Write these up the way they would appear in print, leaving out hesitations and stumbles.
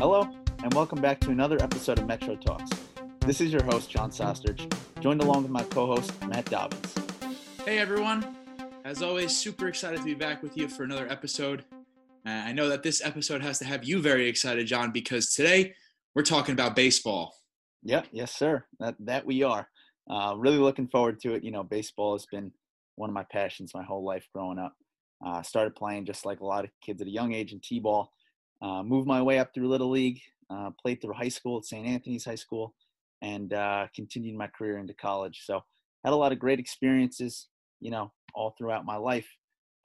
Hello, and welcome back to another episode of Metro Talks. This is your host, John Sosterj, joined along with my co-host, Matt Dobbins. Hey, everyone. As always, super excited to be back with you for another episode. I know that this episode has to have you very excited, John, because today we're talking about baseball. Yep, yes, sir. That we are. Really looking forward to it. You know, baseball has been one of my passions my whole life growing up. Started playing just like a lot of kids at a young age in T-ball. Moved my way up through Little League, played through high school at St. Anthony's High School, and continued my career into college. So had a lot of great experiences, you know, all throughout my life.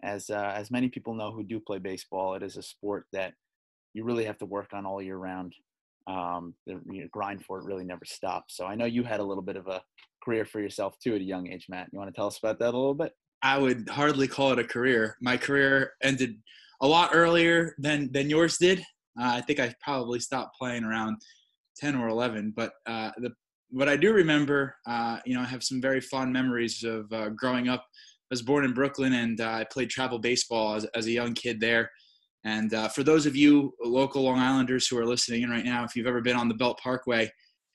As many people know who do play baseball, it is a sport that you really have to work on all year round. The grind for it really never stops. So I know you had a little bit of a career for yourself too at a young age, Matt. You want to tell us about that a little bit? I would hardly call it a career. My career ended a lot earlier than yours did. I think I probably stopped playing around 10 or 11. But what I do remember, I have some very fond memories of growing up. I was born in Brooklyn, and I played travel baseball as a young kid there. And for those of you local Long Islanders who are listening in right now, if you've ever been on the Belt Parkway,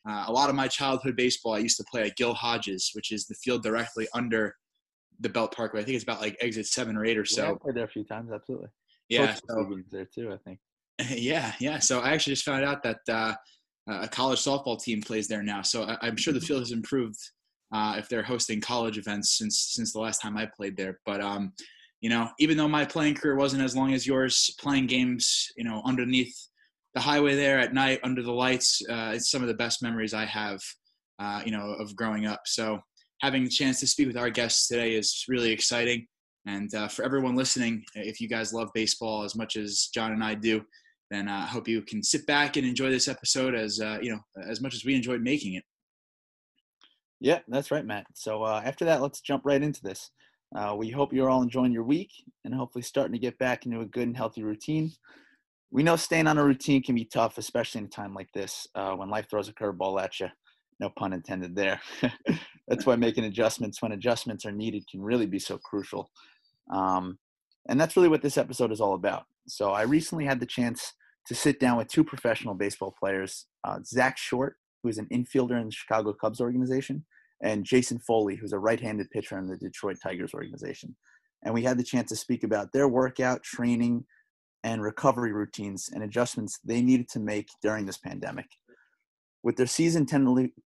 a lot of my childhood baseball I used to play at Gil Hodges, which is the field directly under the Belt Parkway. I think it's about like exit 7 or 8 or so. Yeah, I played there a few times, absolutely. Yeah, so, there too, I think. Yeah. So I actually just found out that a college softball team plays there now. So I'm sure the field has improved if they're hosting college events since the last time I played there. But even though my playing career wasn't as long as yours, playing games, you know, underneath the highway there at night under the lights, it's some of the best memories I have, of growing up. So having the chance to speak with our guests today is really exciting. And for everyone listening, if you guys love baseball as much as John and I do, then I hope you can sit back and enjoy this episode as much as we enjoyed making it. Yeah, that's right, Matt. So after that, let's jump right into this. We hope you're all enjoying your week and hopefully starting to get back into a good and healthy routine. We know staying on a routine can be tough, especially in a time like this when life throws a curveball at you. No pun intended there. That's why making adjustments when adjustments are needed can really be so crucial. And that's really what this episode is all about. So I recently had the chance to sit down with two professional baseball players, Zach Short, who is an infielder in the Chicago Cubs organization, and Jason Foley, who's a right-handed pitcher in the Detroit Tigers organization. And we had the chance to speak about their workout, training, and recovery routines and adjustments they needed to make during this pandemic. With their season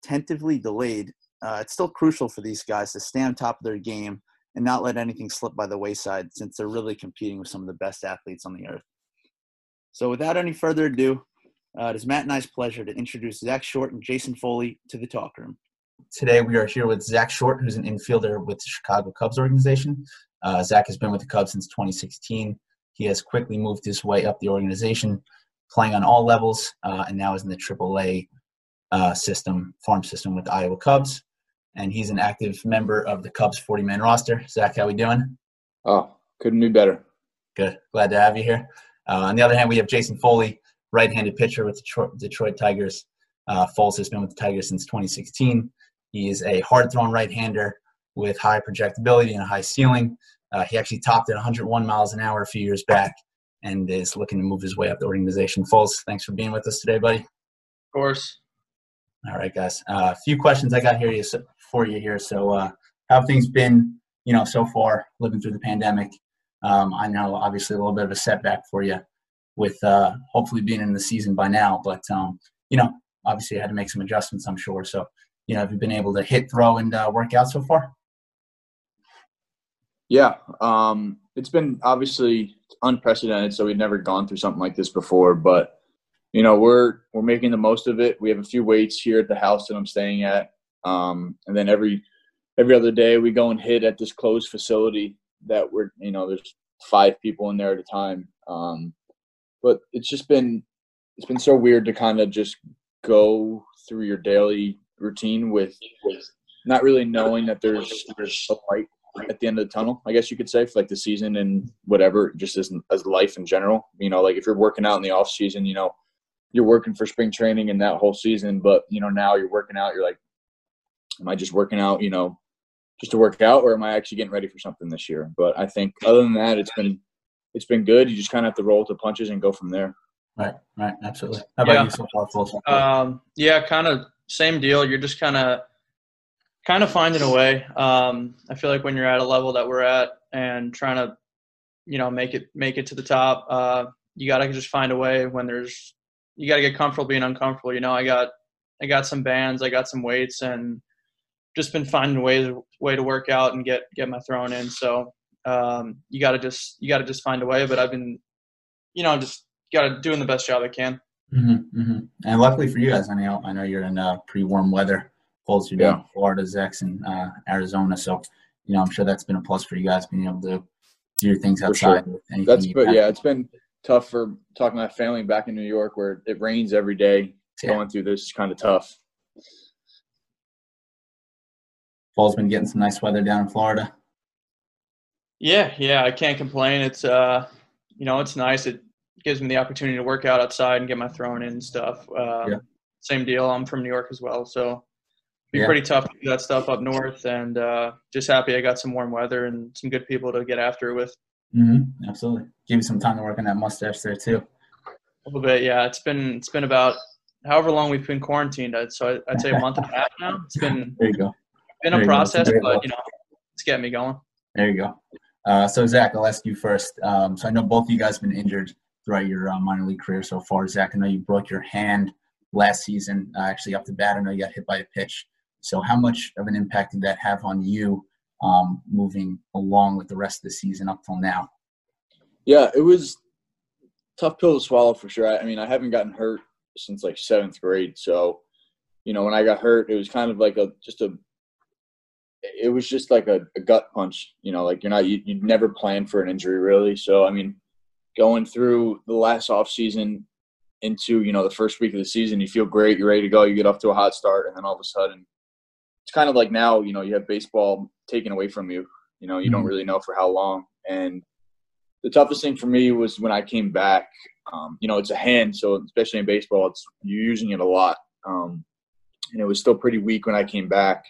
tentatively delayed, it's still crucial for these guys to stay on top of their game and not let anything slip by the wayside, since they're really competing with some of the best athletes on the earth. So without any further ado, it is Matt and I's pleasure to introduce Zach Short and Jason Foley to the talk room. Today we are here with Zach Short, who's an infielder with the Chicago Cubs organization. Zach has been with the Cubs since 2016. He has quickly moved his way up the organization, playing on all levels, and now is in the AAA farm system with the Iowa Cubs, and he's an active member of the Cubs 40-man roster. Zach, how we doing? Oh, couldn't be better. Good. Glad to have you here. On the other hand, we have Jason Foley, right-handed pitcher with the Detroit Tigers. Foles has been with the Tigers since 2016. He is a hard-thrown right-hander with high projectability and a high ceiling. He actually topped at 101 miles an hour a few years back and is looking to move his way up the organization. Foles, thanks for being with us today, buddy. Of course. All right, guys. A few questions I got for you here. So how have things been, so far living through the pandemic? I know, obviously, a little bit of a setback for you with hopefully being in the season by now. But, obviously, I had to make some adjustments, I'm sure. So, have you been able to hit, throw, and work out so far? Yeah. It's been obviously unprecedented, so we've never gone through something like this before. But we're making the most of it. We have a few weights here at the house that I'm staying at. And then every other day we go and hit at this closed facility that we're, there's 5 people in there at a time. But it's been so weird to kind of just go through your daily routine with not really knowing that there's a light at the end of the tunnel, I guess you could say, for like the season and whatever, just as life in general. Like if you're working out in the off season, you're working for spring training and that whole season, but now you're working out, you're like, am I just working out, just to work out, or am I actually getting ready for something this year? But I think other than that, it's been good. You just kind of have to roll with the punches and go from there. Right, absolutely. How about you so far, Phil? Yeah, kind of same deal. You're just kind of finding a way. I feel like when you're at a level that we're at and trying to, make it to the top, you got to just find a way when there's – you got to get comfortable being uncomfortable. I got some bands, I got some weights, and just been finding a way to work out and get my throwing in. So you got to just find a way. But I've been, just got to doing the best job I can. Mm-hmm, mm-hmm. And luckily for you guys, I know you're in pretty warm weather, colds you down in Florida, Zach's in Arizona. So, I'm sure that's been a plus for you guys being able to do your things outside. Sure. It's been tough for talking to my family back in New York where it rains every day. Going through this is kind of tough. Paul's been getting some nice weather down in Florida. Yeah, I can't complain. It's it's nice. It gives me the opportunity to work out outside and get my throwing in and stuff. Same deal. I'm from New York as well, so it'd be pretty tough to do that stuff up north. And just happy I got some warm weather and some good people to get after it with. Mm-hmm. Absolutely. Give you some time to work on that mustache there too. A little bit, yeah. It's been about however long we've been quarantined. So I'd say a month and a half now. It's been. There you go. Been a process, but it's getting me going. There you go. So Zach, I'll ask you first. So I know both of you guys have been injured throughout your minor league career so far. Zach, I know you broke your hand last season, actually up to bat. I know you got hit by a pitch. So how much of an impact did that have on you moving along with the rest of the season up till now? Yeah, it was a tough pill to swallow for sure. I mean, I haven't gotten hurt since like seventh grade. So, when I got hurt, it was kind of like a gut punch, you never plan for an injury really. So, I mean, going through the last off season into, the first week of the season, you feel great. You're ready to go. You get off to a hot start. And then all of a sudden it's kind of like now, you have baseball taken away from you, you don't really know for how long. And the toughest thing for me was when I came back, it's a hand. So especially in baseball, you're using it a lot. And it was still pretty weak when I came back.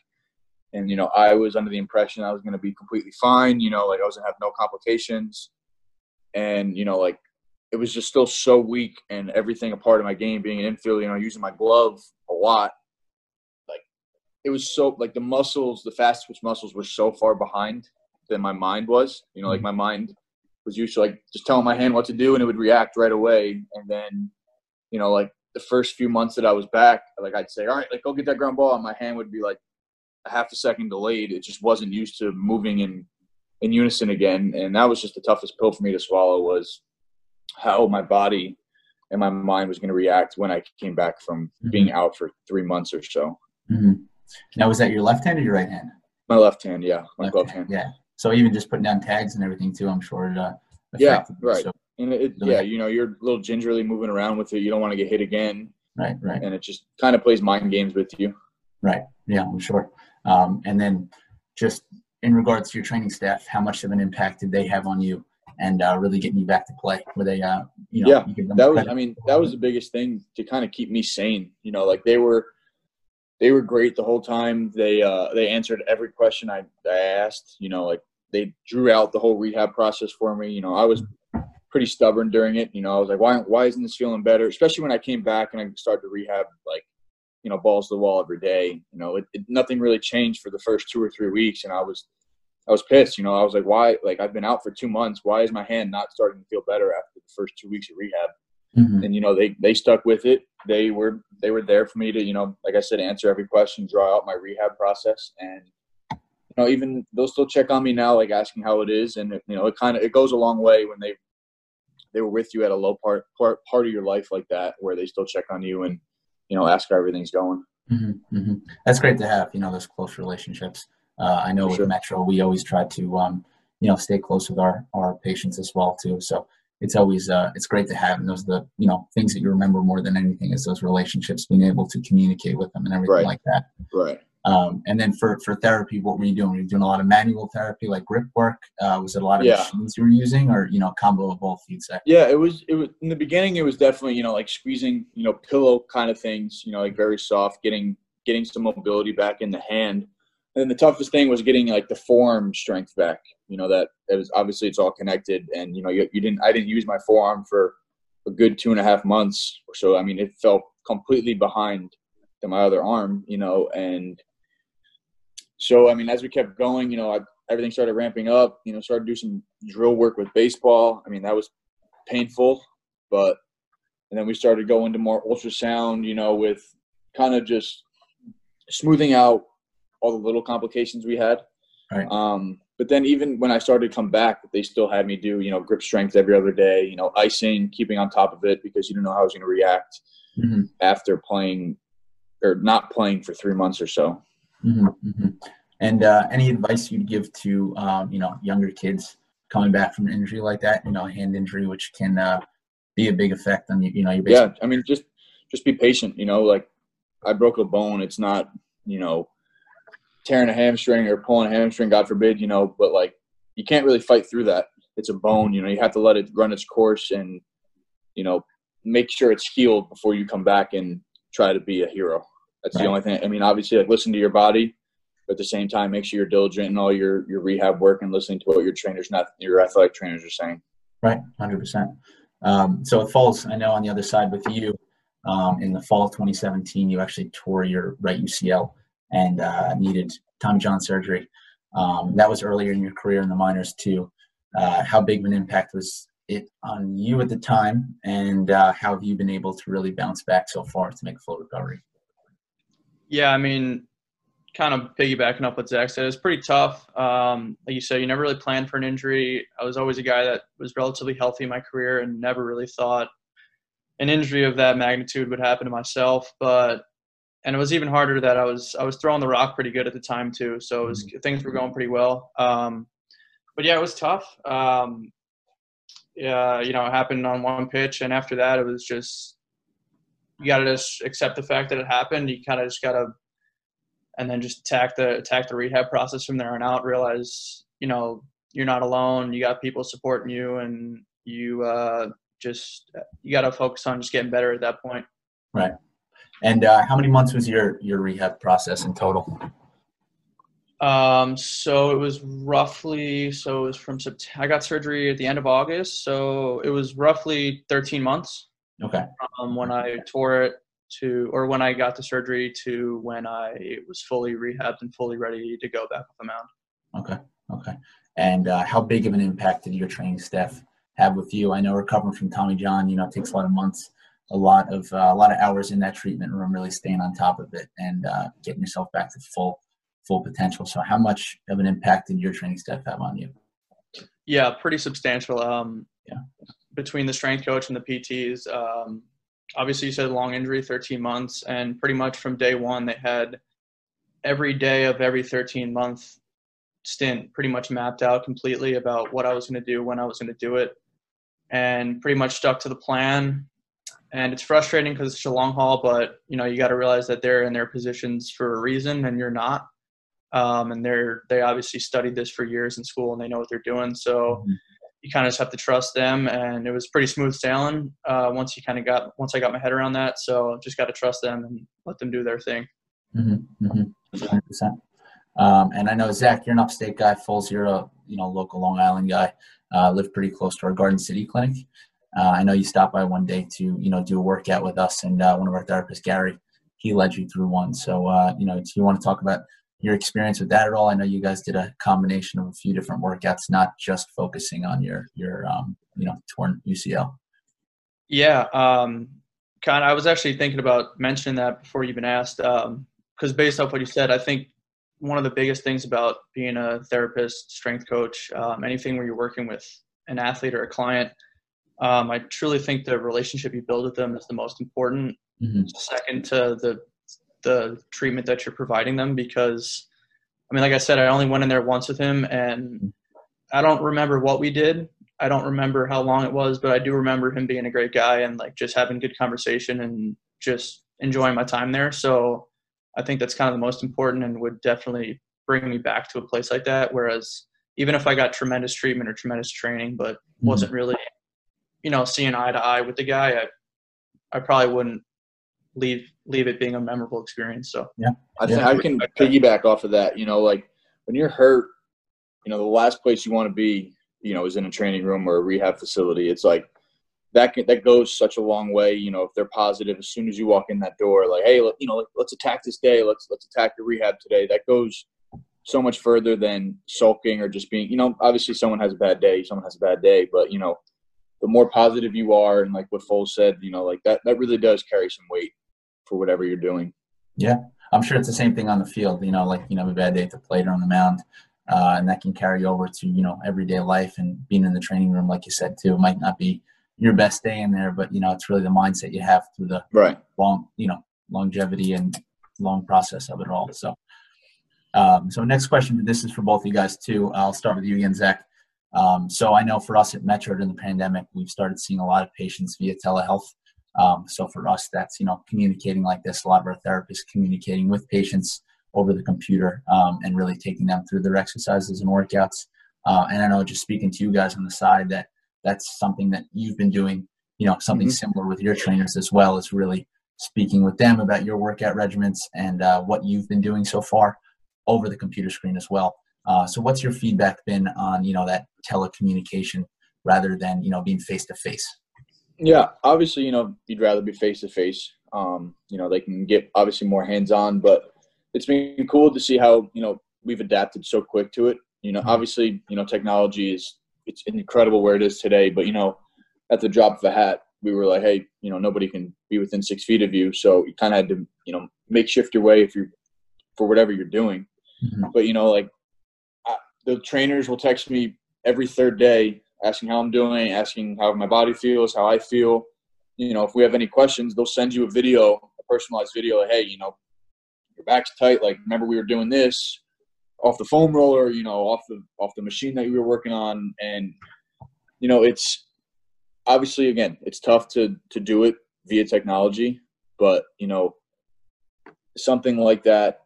And, I was under the impression I was going to be completely fine, I was going to have no complications. And, it was just still so weak and everything a part of my game, being an infielder, using my glove a lot. Like, it was so – like, the muscles, the fast twitch muscles were so far behind than my mind was. My mind was used to, just telling my hand what to do and it would react right away. And then, the first few months that I was back, I'd say, all right, go get that ground ball. And my hand would be, a half a second delayed. It just wasn't used to moving in unison again. And that was just the toughest pill for me to swallow, was how my body and my mind was going to react when I came back from being out for 3 months or so. Mm-hmm. Now, was that your left hand or your right hand? My left hand. Yeah. My left glove hand. Yeah. So even just putting down tags and everything too, I'm sure it affected you. Right. So, and you're a little gingerly moving around with it. You don't want to get hit again. Right. And it just kind of plays mind games with you. Right. Yeah, I'm sure. And then just in regards to your training staff, how much of an impact did they have on you and really getting you back to play? Were they, that was the biggest thing to kind of keep me sane. They were great the whole time. They answered every question I asked, they drew out the whole rehab process for me. I was pretty stubborn during it. I was like, why isn't this feeling better? Especially when I came back and I started to rehab, balls to the wall every day, nothing really changed for the first 2 or 3 weeks. And I was pissed, I was like, why, I've been out for 2 months. Why is my hand not starting to feel better after the first 2 weeks of rehab? Mm-hmm. And, they stuck with it. They were there for me to, like I said, answer every question, draw out my rehab process. And, even they'll still check on me now, asking how it is. And, it goes a long way when they were with you at a low part of your life like that, where they still check on you and, ask how everything's going. Mm-hmm, mm-hmm. That's great to have, those close relationships. I know with Metro, we always try to, stay close with our patients as well too. So it's always, it's great to have. And those are the, things that you remember more than anything is those relationships, being able to communicate with them and everything like that. Right. And then for therapy, what were you doing? Were you doing a lot of manual therapy, like grip work? Was it a lot of machines you were using, or, combo of both, you'd say? Yeah, it was in the beginning, it was definitely, squeezing, pillow kind of things, very soft, getting some mobility back in the hand. And then the toughest thing was getting the forearm strength back, that was obviously, it's all connected. And, I didn't use my forearm for a good 2.5 months or so. I mean, it fell completely behind to my other arm, you know. And so, I mean, as we kept going, you know, everything started ramping up, you know, started doing some drill work with baseball. I mean, that was painful, but and then we started going to more ultrasound, you know, with kind of just smoothing out all the little complications we had. Right. But then even when I started to come back, they still had me do, you know, grip strength every other day, you know, icing, keeping on top of it because you didn't know how I was going to react mm-hmm. after playing or not playing for 3 months or so. Mm-hmm. Mm-hmm. And any advice you'd give to, you know, younger kids coming back from an injury like that, you know, hand injury, which can be a big effect on, you know, your baseball. Yeah, I mean, just be patient, you know, like I broke a bone. It's not, you know, tearing a hamstring or pulling a hamstring, God forbid, you know, but like you can't really fight through that. It's a bone, you know, you have to let it run its course and, you know, make sure it's healed before you come back and try to be a hero. That's right. The only thing. I mean, obviously, like, listen to your body, but at the same time, make sure you're diligent in all your rehab work and listening to what your trainers, not your athletic trainers, are saying. Right. 100%. So it falls, I know on the other side with you, in the fall of 2017, you actually tore your right UCL. And needed Tommy John surgery. That was earlier in your career in the minors too. How big of an impact was it on you at the time, and how have you been able to really bounce back so far to make a full recovery? Yeah, I mean, kind of piggybacking up what Zach said, it was pretty tough. Like you said, you never really planned for an injury. I was always a guy that was relatively healthy in my career and never really thought an injury of that magnitude would happen to myself, and it was even harder that I was throwing the rock pretty good at the time too, so it was, things were going pretty well. But yeah, it was tough. Yeah, you know, it happened on one pitch, and after that, it was just you got to just accept the fact that it happened. You kind of just got to, and then just attack the rehab process from there on out. Realize, you know, you're not alone. You got people supporting you, and you got to focus on just getting better at that point. Right. And how many months was your rehab process in total? So it was roughly, from September, I got surgery at the end of August. So it was roughly 13 months. Okay. From when I tore it when I got the surgery to when I was fully rehabbed and fully ready to go back up the mound. Okay. And how big of an impact did your training staff have with you? I know recovering from Tommy John, you know, it takes a lot of months. A lot of hours in that treatment room, really staying on top of it and getting yourself back to full potential. So how much of an impact did your training staff have on you? Yeah, pretty substantial. Between the strength coach and the PTs, obviously you said long injury, 13 months, and pretty much from day one they had every day of every 13-month stint pretty much mapped out completely about what I was going to do, when I was going to do it, and pretty much stuck to the plan. And it's frustrating because it's a long haul, but, you know, you got to realize that they're in their positions for a reason and you're not. And they obviously studied this for years in school and they know what they're doing. So you kind of just have to trust them. And it was pretty smooth sailing once I got my head around that. So just got to trust them and let them do their thing. Mm-hmm. Mm-hmm. 100%. And I know, Zach, you're an upstate guy. Foles, you're a, you know, local Long Island guy. Lived pretty close to our Garden City clinic. I know you stopped by one day to, you know, do a workout with us, and one of our therapists, Gary, he led you through one. So, you know, do you want to talk about your experience with that at all? I know you guys did a combination of a few different workouts, not just focusing on your you know, torn UCL. Yeah. I was actually thinking about mentioning that before you even asked, because based off what you said, I think one of the biggest things about being a therapist, strength coach, anything where you're working with an athlete or a client, I truly think the relationship you build with them is the most important, second to the treatment that you're providing them, because, I mean, like I said, I only went in there once with him, and I don't remember what we did. I don't remember how long it was, but I do remember him being a great guy and, like, just having good conversation and just enjoying my time there. So I think that's kind of the most important and would definitely bring me back to a place like that, whereas even if I got tremendous treatment or tremendous training but wasn't really – you know, seeing eye to eye with the guy, I probably wouldn't leave it being a memorable experience. So yeah, I think I can piggyback off of that. You know, like when you're hurt, you know, the last place you want to be, you know, is in a training room or a rehab facility. It's like that goes such a long way. You know, if they're positive, as soon as you walk in that door, like, hey, let's attack this day. Let's attack the rehab today. That goes so much further than sulking or just being, you know, obviously someone has a bad day, but you know, the more positive you are, and like what Foley said, you know, like that really does carry some weight for whatever you're doing. Yeah. I'm sure it's the same thing on the field, you know, like, you know, a bad day at the plate or on the mound. And that can carry over to, you know, everyday life and being in the training room, like you said, too. It might not be your best day in there, but, you know, it's really the mindset you have through the long, you know, longevity and long process of it all. So, so next question, this is for both of you guys, too. I'll start with you again, Zach. So I know for us at Metro during the pandemic, we've started seeing a lot of patients via telehealth. So for us, that's, you know, communicating like this, a lot of our therapists communicating with patients over the computer, and really taking them through their exercises and workouts. And I know, just speaking to you guys on the side, that's something that you've been doing, you know, something similar with your trainers as well, is really speaking with them about your workout regimens and what you've been doing so far over the computer screen as well. So what's your feedback been on, you know, that telecommunication rather than, you know, being face-to-face? Yeah, obviously, you know, you'd rather be face-to-face. You know, they can get obviously more hands-on, but it's been cool to see how, you know, we've adapted so quick to it. You know, obviously, you know, technology is, it's incredible where it is today, but, you know, at the drop of a hat, we were like, hey, you know, nobody can be within 6 feet of you. So you kind of had to, you know, makeshift your way for whatever you're doing. But, you know, like the trainers will text me every third day asking how I'm doing, asking how my body feels, how I feel. You know, if we have any questions, they'll send you a video, a personalized video. Like, hey, you know, your back's tight. Like, remember we were doing this off the foam roller, you know, off the machine that you were working on. And, you know, it's obviously, again, it's tough to do it via technology, but, you know, something like that,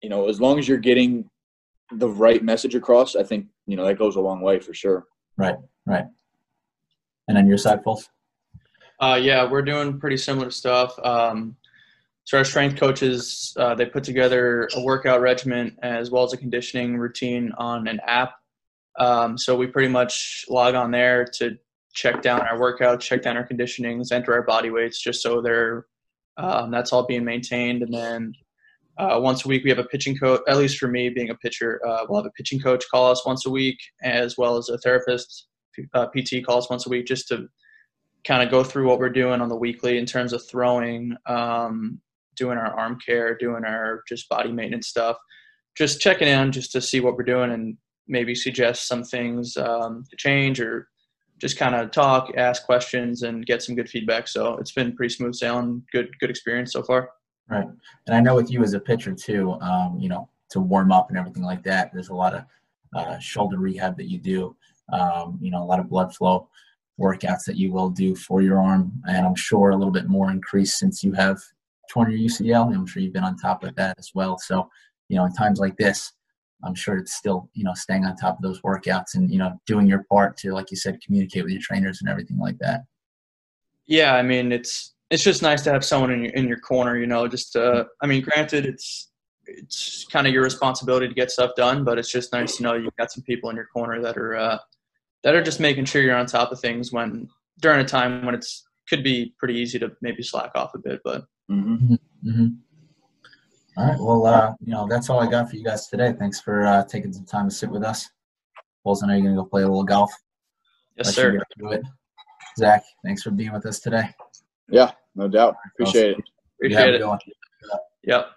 you know, as long as you're getting the right message across, I think, you know, that goes a long way for sure. Right. Right. And on your side, Foley? Yeah, we're doing pretty similar stuff. So our strength coaches, they put together a workout regimen as well as a conditioning routine on an app. So we pretty much log on there to check down our workouts, check down our conditionings, enter our body weights, just so they're that's all being maintained. And then once a week we have a pitching coach, at least for me being a pitcher, we'll have a pitching coach call us once a week, as well as a therapist, PT, call us once a week, just to kind of go through what we're doing on the weekly in terms of throwing, doing our arm care, doing our just body maintenance stuff, just checking in just to see what we're doing and maybe suggest some things to change, or just kind of talk, ask questions, and get some good feedback. So it's been pretty smooth sailing, good experience so far. Right. And I know with you as a pitcher too, you know, to warm up and everything like that, there's a lot of shoulder rehab that you do, you know, a lot of blood flow workouts that you will do for your arm. And I'm sure a little bit more increase since you have torn your UCL. I'm sure you've been on top of that as well. So, you know, in times like this, I'm sure it's still, you know, staying on top of those workouts and, you know, doing your part to, like you said, communicate with your trainers and everything like that. Yeah. I mean, it's just nice to have someone in your corner, you know, just, I mean, granted it's kind of your responsibility to get stuff done, but it's just nice to know you've got some people in your corner that are just making sure you're on top of things during a time when it's could be pretty easy to maybe slack off a bit, but. All right. Well, you know, that's all I got for you guys today. Thanks for taking some time to sit with us. Foley, I know you're going to go play a little golf. Yes, let sir. Do it. Zach, thanks for being with us today. Yeah, no doubt. Appreciate it. Appreciate it. Yep.